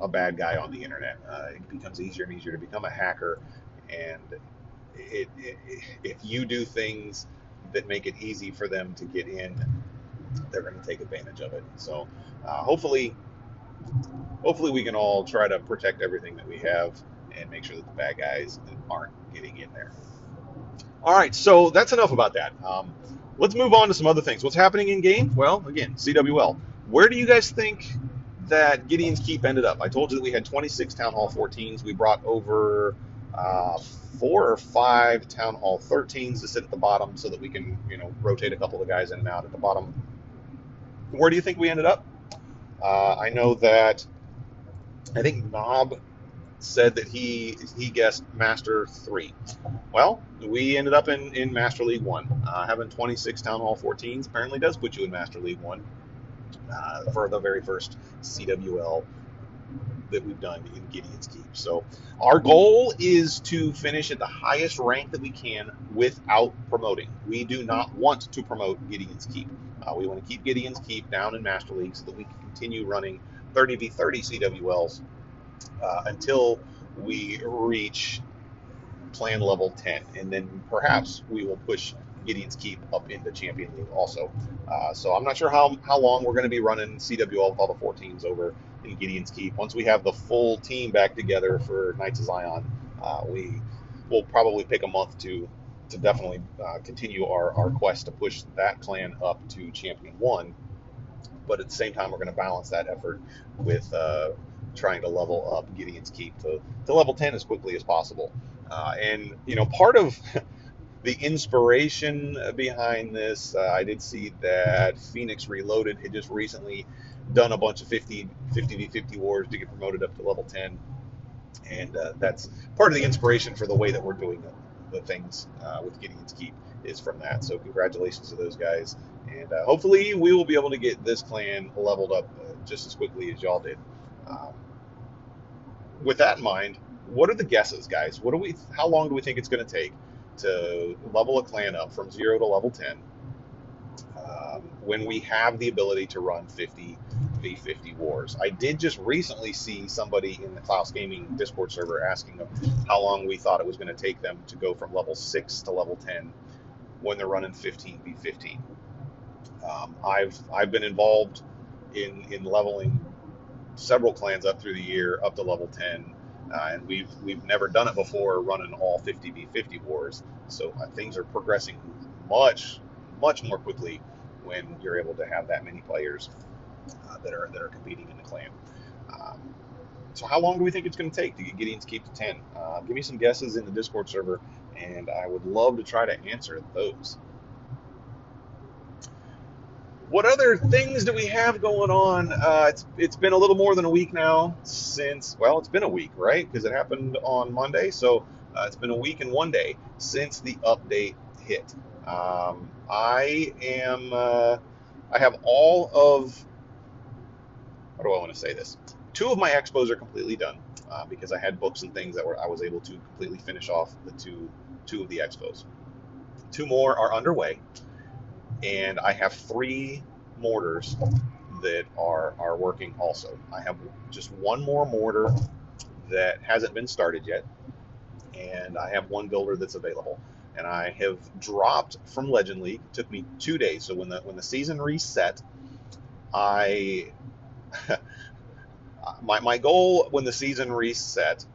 a bad guy on the internet. It becomes easier and easier to become a hacker, and if you do things that make it easy for them to get in, they're going to take advantage of it. So hopefully we can all try to protect everything that we have and make sure that the bad guys aren't getting in there. All right, so that's enough about that. Let's move on to some other things. What's happening in game? Well, again, CWL. Where do you guys think that Gideon's Keep ended up? I told you that we had 26 Town Hall 14s. We brought over 4 or 5 Town Hall 13s to sit at the bottom so that we can, you know, rotate a couple of the guys in and out at the bottom. Where do you think we ended up? I know that I think Nob said that he guessed Master 3. Well, we ended up in Master League 1. Having 26 Town Hall 14s apparently does put you in Master League 1. For the very first CWL that we've done in Gideon's Keep. So our goal is to finish at the highest rank that we can without promoting. We do not want to promote Gideon's Keep. We want to keep Gideon's Keep down in Master League so that we can continue running 30v30 CWLs until we reach clan level 10. And then perhaps we will push Gideon's Keep up into Champion League also. So I'm not sure how long we're going to be running CWL with all the 14s over in Gideon's Keep. Once we have the full team back together for Knights of Zion, we will probably pick a month to definitely continue our quest to push that clan up to Champion 1. But at the same time, we're going to balance that effort with trying to level up Gideon's Keep to level 10 as quickly as possible. And, you know, part of... the inspiration behind this, I did see that Phoenix Reloaded had just recently done a bunch of 50v50 wars to get promoted up to level 10, and that's part of the inspiration for the way that we're doing the things with Gideon's Keep is from that. So congratulations to those guys, and hopefully we will be able to get this clan leveled up just as quickly as y'all did. With that in mind, what are the guesses, guys? How long do we think it's going to take to level a clan up from 0 to level 10 when we have the ability to run 50v50 wars? I did just recently see somebody in the Klaus Gaming Discord server asking them how long we thought it was going to take them to go from level 6 to level 10 when they're running 15v15. I've been involved in leveling several clans up through the year up to level 10. And we've never done it before, running all 50v50 wars. So things are progressing much more quickly when you're able to have that many players that are competing in the clan. So how long do we think it's going to take to get Gideon's Keep to 10? Give me some guesses in the Discord server, and I would love to try to answer those. What other things do we have going on? It's been a little more than a week now since, well, it's been a week, right? Because it happened on Monday, so it's been a week and 1 day since the update hit. I have all of, how do I want to say this? 2 of my expos are completely done because I had books and things that I was able to completely finish off the two of the expos. Two more are underway, and I have three mortars that are working also. I have just one more mortar that hasn't been started yet, and I have one builder that's available. And I have dropped from Legend League. It took me 2 days. So when the season reset, my goal when the season reset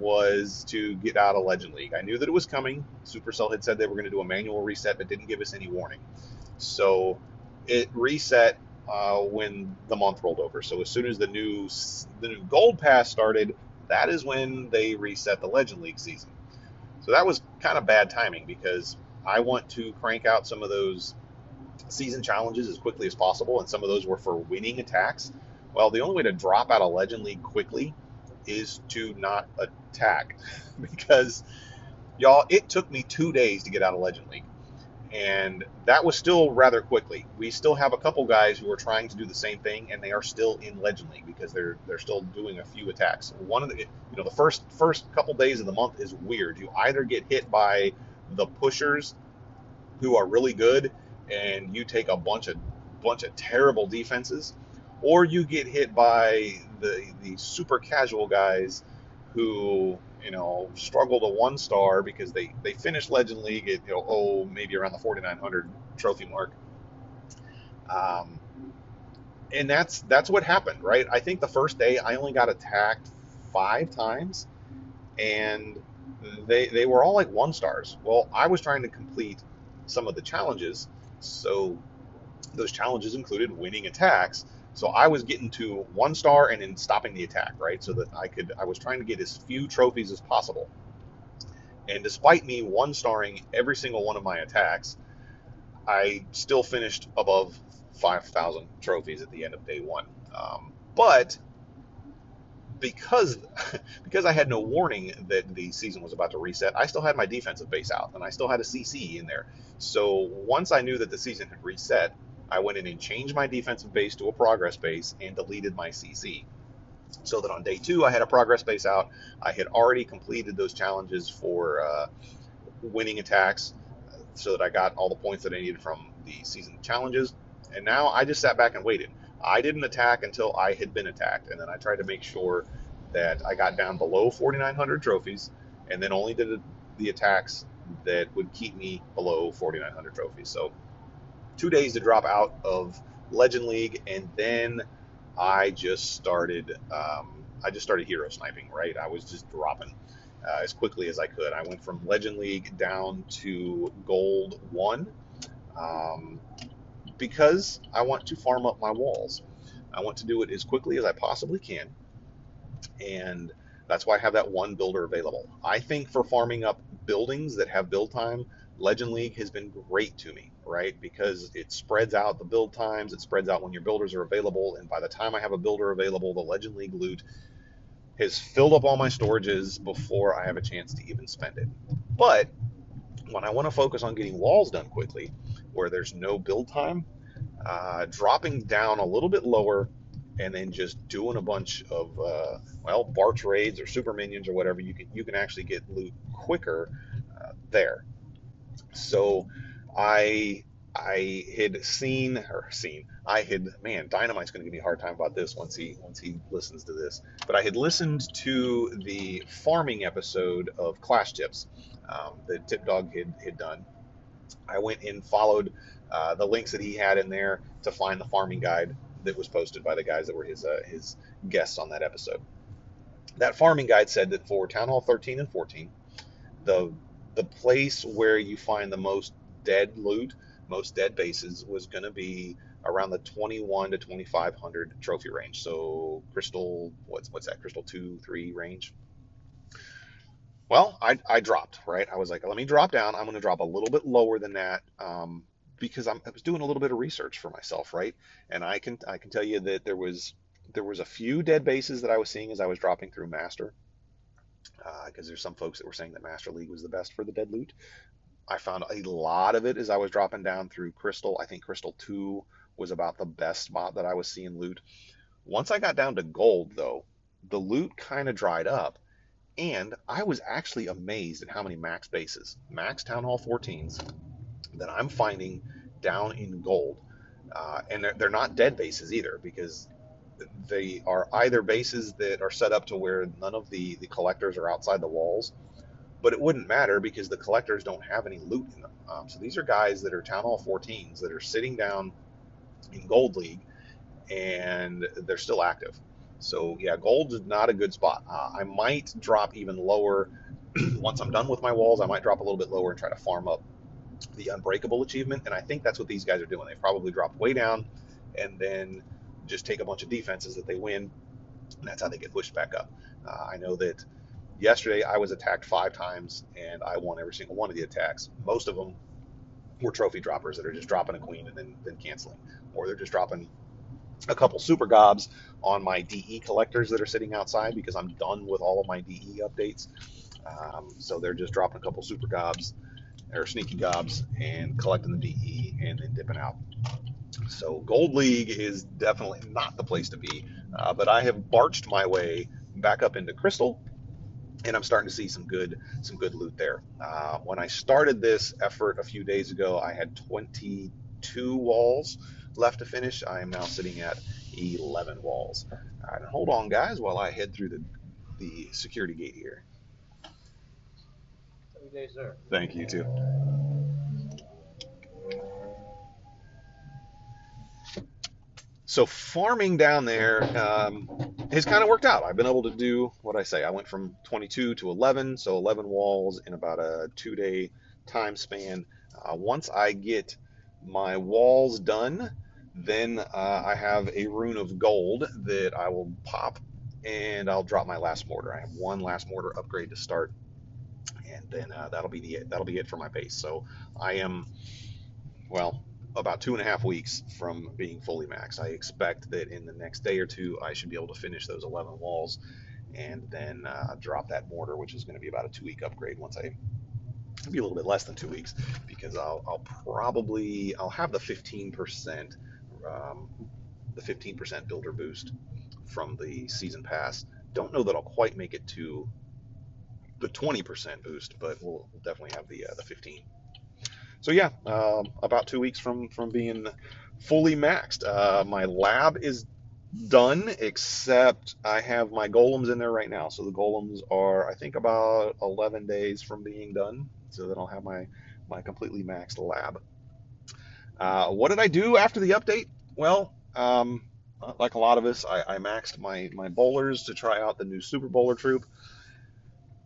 was to get out of Legend League. I knew that it was coming. Supercell had said they were going to do a manual reset, but didn't give us any warning. So it reset when the month rolled over. So as soon as the new Gold Pass started, that is when they reset the Legend League season. So that was kind of bad timing, because I want to crank out some of those season challenges as quickly as possible, and some of those were for winning attacks. Well, the only way to drop out of Legend League quickly is to not attack, because, y'all, it took me 2 days to get out of Legend League, and that was still rather quickly. We still have a couple guys who are trying to do the same thing, and they are still in Legend League because they're still doing a few attacks. One of the, you know, the first couple days of the month is weird. You either get hit by the pushers, who are really good, and you take a bunch of terrible defenses, or you get hit by the super casual guys who, you know, struggle to 1-star because they finished Legend League at, you know, maybe around the 4,900 trophy mark. And that's what happened, right? I think the first day I only got attacked 5 times, and they were all like 1-stars. Well, I was trying to complete some of the challenges, so those challenges included winning attacks. So I was getting to 1-star and then stopping the attack, right? So that I was trying to get as few trophies as possible. And despite me 1-starring every single one of my attacks, I still finished above 5,000 trophies at the end of day one. But because I had no warning that the season was about to reset, I still had my defensive base out, and I still had a CC in there. So once I knew that the season had reset, I went in and changed my defensive base to a progress base and deleted my CC, so that on day two I had a progress base out. I had already completed those challenges for winning attacks, so that I got all the points that I needed from the season challenges. And now I just sat back and waited. I didn't attack until I had been attacked, and then I tried to make sure that I got down below 4,900 trophies, and then only did the attacks that would keep me below 4,900 trophies. So 2 days to drop out of Legend League, and then I just started hero sniping, right? I was just dropping as quickly as I could. I went from Legend League down to Gold 1 because I want to farm up my walls. I want to do it as quickly as I possibly can, and that's why I have that one builder available. I think for farming up buildings that have build time, Legend League has been great to me, right? Because it spreads out the build times, it spreads out when your builders are available, and by the time I have a builder available, the Legend League loot has filled up all my storages before I have a chance to even spend it. But when I want to focus on getting walls done quickly, where there's no build time, dropping down a little bit lower and then just doing a bunch of, Barch raids or super minions or whatever, you can actually get loot quicker there. So I had Dynamite's going to give me a hard time about this once he listens to this, but I had listened to the farming episode of Clash Tips that Tip Dog had done. I went and followed the links that he had in there to find the farming guide that was posted by the guys that were his guests on that episode. That farming guide said that for Town Hall 13 and 14, the place where you find the most dead loot, most dead bases, was going to be around the 21 to 2500 trophy range. So Crystal, what's that? Crystal 2, 3 range. Well, I dropped, right? I was like, let me drop down. I'm going to drop a little bit lower than that because I was doing a little bit of research for myself, right? And I can tell you that there was a few dead bases that I was seeing as I was dropping through Master. Because there's some folks that were saying that Master League was the best for the dead loot. I found a lot of it as I was dropping down through Crystal. I think Crystal 2 was about the best spot that I was seeing loot. Once I got down to Gold, though, the loot kind of dried up, and I was actually amazed at how many max bases, max Town Hall 14s, that I'm finding down in gold. And they're not dead bases either, because they are either bases that are set up to where none of the collectors are outside the walls, but it wouldn't matter because the collectors don't have any loot in them. So these are guys that are Town Hall 14s that are sitting down in Gold League, and they're still active. So yeah, gold is not a good spot. I might drop even lower once I'm done with my walls. I might drop a little bit lower and try to farm up the unbreakable achievement, and I think that's what these guys are doing. They've probably dropped way down and then just take a bunch of defenses that they win, and that's how they get pushed back up. I know that yesterday I was attacked 5 times, and I won every single one of the attacks. Most of them were trophy droppers that are just dropping a queen and then canceling, or they're just dropping a couple super gobs on my DE collectors that are sitting outside because I'm done with all of my DE updates. So they're just dropping a couple super gobs or sneaky gobs and collecting the DE and then dipping out. So Gold League is definitely not the place to be, but I have barged my way back up into Crystal, and I'm starting to see some good loot there. When I started this effort a few days ago, I had 22 walls left to finish. I am now sitting at 11 walls. All right, hold on, guys, while I head through the security gate here. Happy day, sir. Thank you, too. So farming down there has kind of worked out. I've been able to do what I say. I went from 22 to 11, so 11 walls in about a 2-day time span. Once I get my walls done, then I have a rune of gold that I will pop, and I'll drop my last mortar. I have one last mortar upgrade to start, and then that'll be it for my base. So I am, well, about 2.5 weeks from being fully maxed. I expect that in the next day or two, I should be able to finish those 11 walls and then drop that mortar, which is going to be about a 2-week upgrade. Once I be a little bit less than 2 weeks, because I'll have the 15% builder boost from the season pass. Don't know that I'll quite make it to the 20% boost, but we'll definitely have the 15. So yeah, about 2 weeks from being fully maxed. My lab is done, except I have my golems in there right now. So the golems are, I think, about 11 days from being done. So then I'll have my completely maxed lab. What did I do after the update? Well, like a lot of us, I maxed my bowlers to try out the new Super Bowler troop.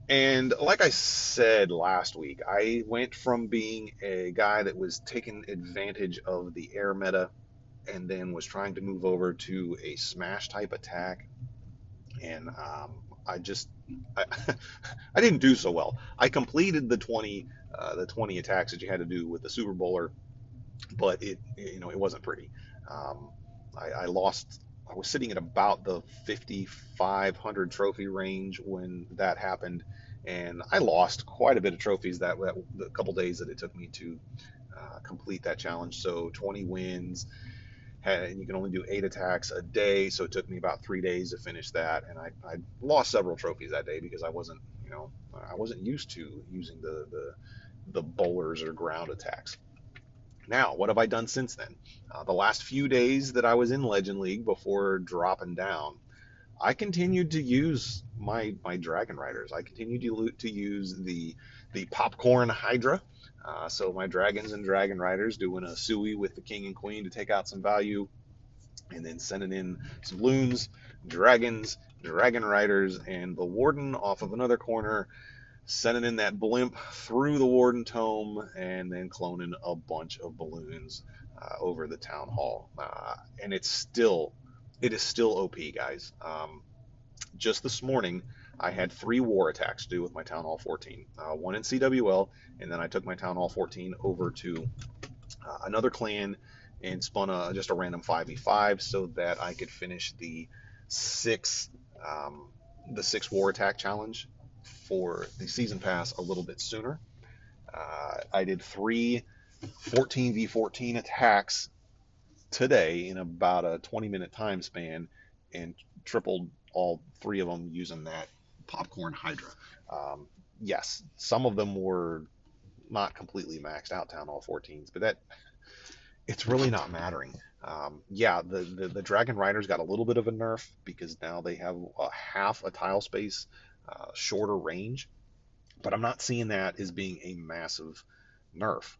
And like I said last week, I went from being a guy that was taking advantage of the air meta and then was trying to move over to a smash type attack. And I didn't do so well. I completed the 20 attacks that you had to do with the Super Bowler, but it wasn't pretty. I lost. I was sitting at about the 5,500 trophy range when that happened, and I lost quite a bit of trophies that the couple days that it took me to complete that challenge. So 20 wins, and you can only do 8 attacks a day, so it took me about 3 days to finish that, and I lost several trophies that day because I wasn't used to using the bowlers or ground attacks. Now, what have I done since then? The last few days that I was in Legend League before dropping down, I continued to use my Dragon Riders. I continued to use the Popcorn Hydra. So my Dragons and Dragon Riders doing a Sui with the King and Queen to take out some value, and then sending in some Loons, Dragons, Dragon Riders, and the Warden off of another corner, sending in that blimp through the Warden Tome, and then cloning a bunch of balloons over the Town Hall. And it is still OP, guys. Just this morning, I had 3 war attacks to do with my Town Hall 14. One in CWL, and then I took my Town Hall 14 over to another clan and spun just a random 5v5 so that I could finish the 6 war attack challenge for the season pass a little bit sooner. I did 3 14v14 attacks today in about a 20-minute time span and tripled all 3 of them using that Popcorn Hydra. Yes, some of them were not completely maxed out Town Hall 14s, but that it's really not mattering. Yeah, the Dragon Riders got a little bit of a nerf because now they have a half a tile space shorter range, but I'm not seeing that as being a massive nerf.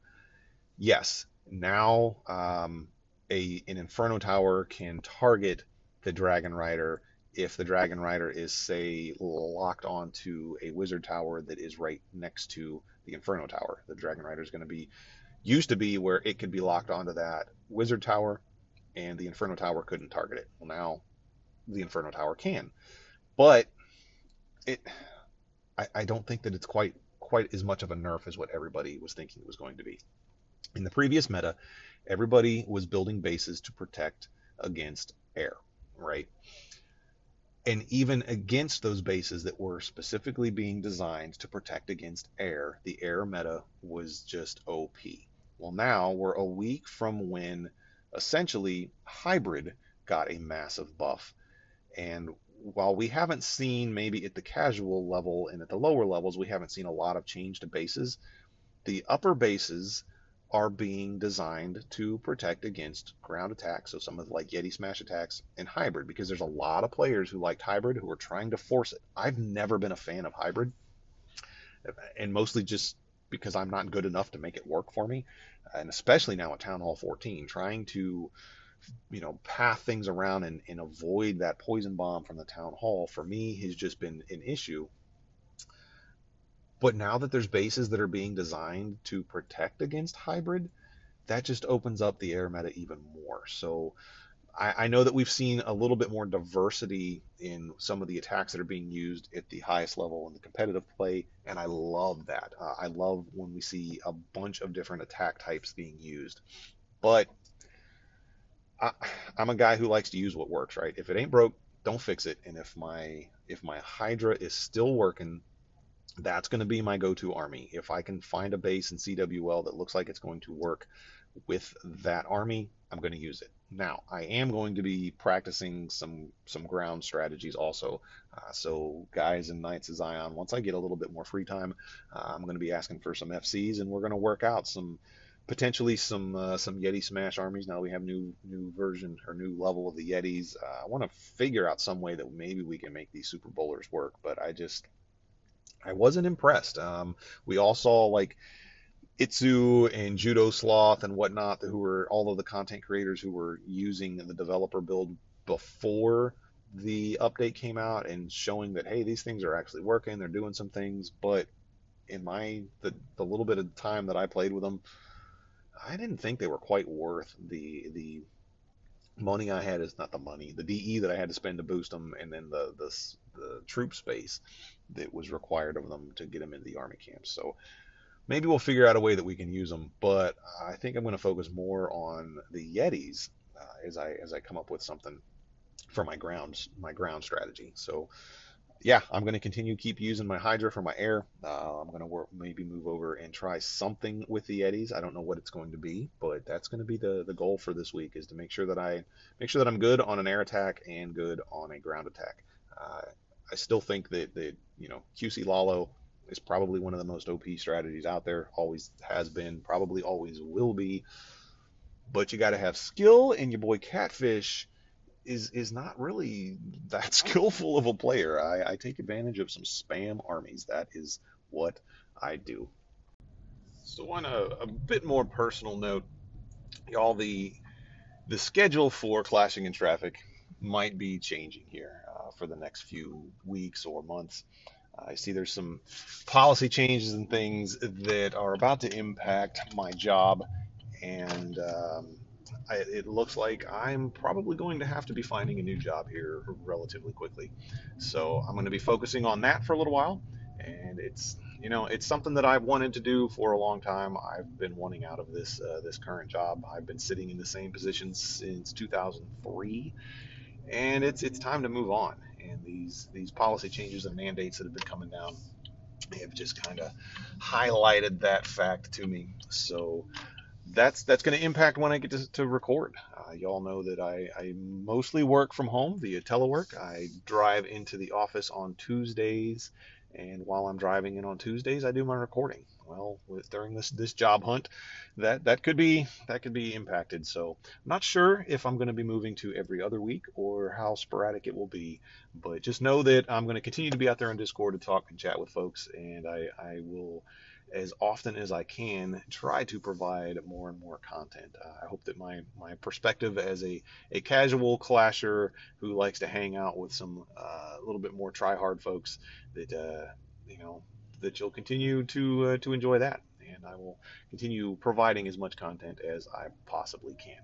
Yes, now an Inferno Tower can target the Dragon Rider if the Dragon Rider is, say, locked onto a Wizard Tower that is right next to the Inferno Tower. The Dragon Rider is going to be, used to be where it could be locked onto that Wizard Tower and the Inferno Tower couldn't target it. Well, now the Inferno Tower can. But I don't think that it's quite as much of a nerf as what everybody was thinking it was going to be. In the previous meta, everybody was building bases to protect against air, right? And even against those bases that were specifically being designed to protect against air, the air meta was just OP. Well, now we're a week from when essentially hybrid got a massive buff. And while we haven't seen, maybe at the casual level and at the lower levels, we haven't seen a lot of change to bases, the upper bases are being designed to protect against ground attacks, so some of like Yeti Smash attacks and hybrid, because there's a lot of players who liked hybrid who are trying to force it. I've never been a fan of hybrid, and mostly just because I'm not good enough to make it work for me, and especially now at Town Hall 14, trying to, you know, path things around and avoid that poison bomb from the Town Hall, for me, has just been an issue. But now that there's bases that are being designed to protect against hybrid, that just opens up the air meta even more. So I know that we've seen a little bit more diversity in some of the attacks that are being used at the highest level in the competitive play, and I love that. I love when we see a bunch of different attack types being used. But I'm a guy who likes to use what works, right? If it ain't broke, don't fix it. And if my Hydra is still working, that's going to be my go-to army. If I can find a base in CWL that looks like it's going to work with that army, I'm going to use it. Now, I am going to be practicing some ground strategies also. So guys in Knights of Zion, once I get a little bit more free time, I'm going to be asking for some FCs, and we're going to work out some, potentially some Yeti Smash armies. Now we have new version or new level of the Yetis. I want to figure out some way that maybe we can make these Super Bowlers work, but I wasn't impressed. We all saw like Itsu and Judo Sloth and whatnot, who were all of the content creators who were using the developer build before the update came out and showing that, hey, these things are actually working, they're doing some things. But in the little bit of time that I played with them, I didn't think they were quite worth the money I had, is not the money, the DE that I had to spend to boost them, and then the troop space that was required of them to get them into the army camps. So maybe we'll figure out a way that we can use them, but I think I'm going to focus more on the Yetis as I come up with something for my ground strategy. So yeah, I'm going to keep using my Hydra for my air. I'm going to maybe move over and try something with the Yetis. I don't know what it's going to be, but that's going to be the goal for this week, is to make sure that I'm good on an air attack and good on a ground attack. I still think that you know, QC Lalo is probably one of the most OP strategies out there. Always has been, probably always will be. But you got to have skill, and your boy Catfish is not really that skillful of a player. I take advantage of some spam armies. That is what I do. So on a bit more personal note, y'all, the schedule for Clashing in Traffic might be changing here for the next few weeks or months. I see there's some policy changes and things that are about to impact my job, and it looks like I'm probably going to have to be finding a new job here relatively quickly. So I'm going to be focusing on that for a little while, and it's something that I've wanted to do for a long time. I've been wanting out of this current job. I've been sitting in the same position since 2003. And it's time to move on. And these policy changes and mandates that have been coming down have just kind of highlighted that fact to me. So that's going to impact when I get to record. Y'all know that I mostly work from home via telework. I drive into the office on Tuesdays And while I'm driving in on Tuesdays, I do my recording. Well, during this job hunt, that could be impacted. So I'm not sure if I'm going to be moving to every other week or how sporadic it will be. But just know that I'm going to continue to be out there on Discord to talk and chat with folks, and I will, as often as I can, try to provide more and more content. I hope that my perspective as a casual clasher who likes to hang out with some a little bit more try-hard folks, that that you'll continue to enjoy that, and I will continue providing as much content as I possibly can.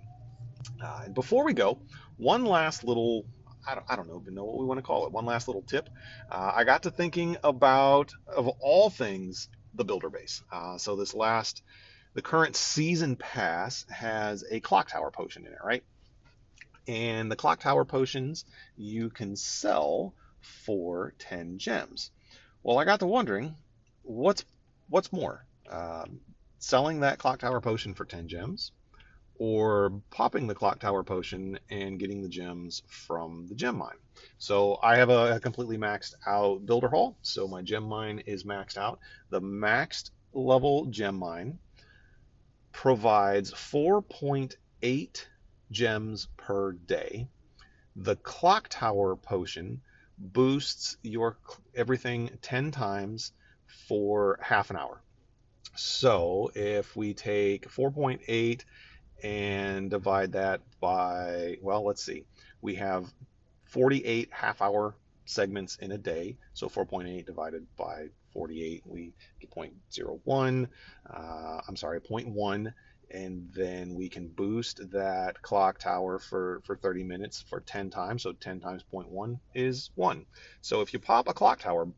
And before we go, one last little, I don't know what we want to call it, one last little tip. I got to thinking about, of all things, the Builder Base. So the current season pass has a Clock Tower Potion in it, right? And the Clock Tower Potions you can sell for 10 gems. Well, I got to wondering, what's more? Selling that Clock Tower Potion for 10 gems, or popping the Clock Tower Potion and getting the gems from the gem mine. So I have a completely maxed out Builder Hall, so my gem mine is maxed out. The maxed level gem mine provides 4.8 gems per day. The Clock Tower Potion boosts your everything 10 times for half an hour. So if we take 4.8 and divide that by, well, let's see, we have 48 half-hour segments in a day. So 4.8 divided by 48, we get 0.01. I'm sorry, 0.1, and then we can boost that Clock Tower for 30 minutes for 10 times. So 10 times 0.1 is 1. So if you pop a Clock Tower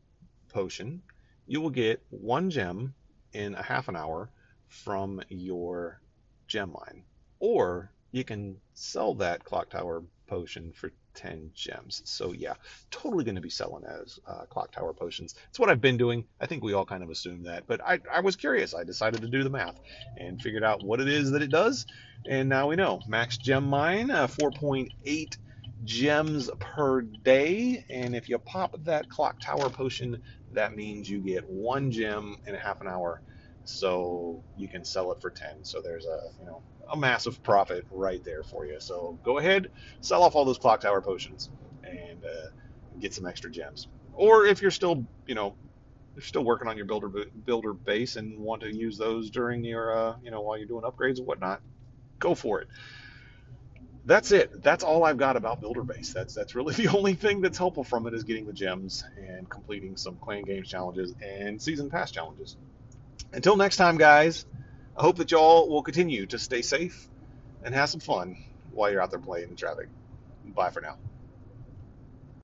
Potion, you will get 1 gem in a half an hour from your gem mine, or you can sell that Clock Tower Potion for 10 gems. So yeah, totally going to be selling those Clock Tower Potions. It's what I've been doing. I think we all kind of assume that, but I was curious. I decided to do the math and figured out what it is that it does, and now we know. Max gem mine, 4.8 gems per day, and if you pop that Clock Tower Potion, that means you get 1 gem in a half an hour, so you can sell it for 10. So there's a massive profit right there for you. So go ahead, sell off all those Clock Tower Potions and get some extra gems. Or if you're still, you're still working on your builder base and want to use those during your while you're doing upgrades and whatnot, go for it. That's it. That's all I've got about Builder Base. That's really the only thing that's helpful from it is getting the gems and completing some clan games challenges and season pass challenges. Until next time, guys, I hope that y'all will continue to stay safe and have some fun while you're out there playing in traffic. Bye for now.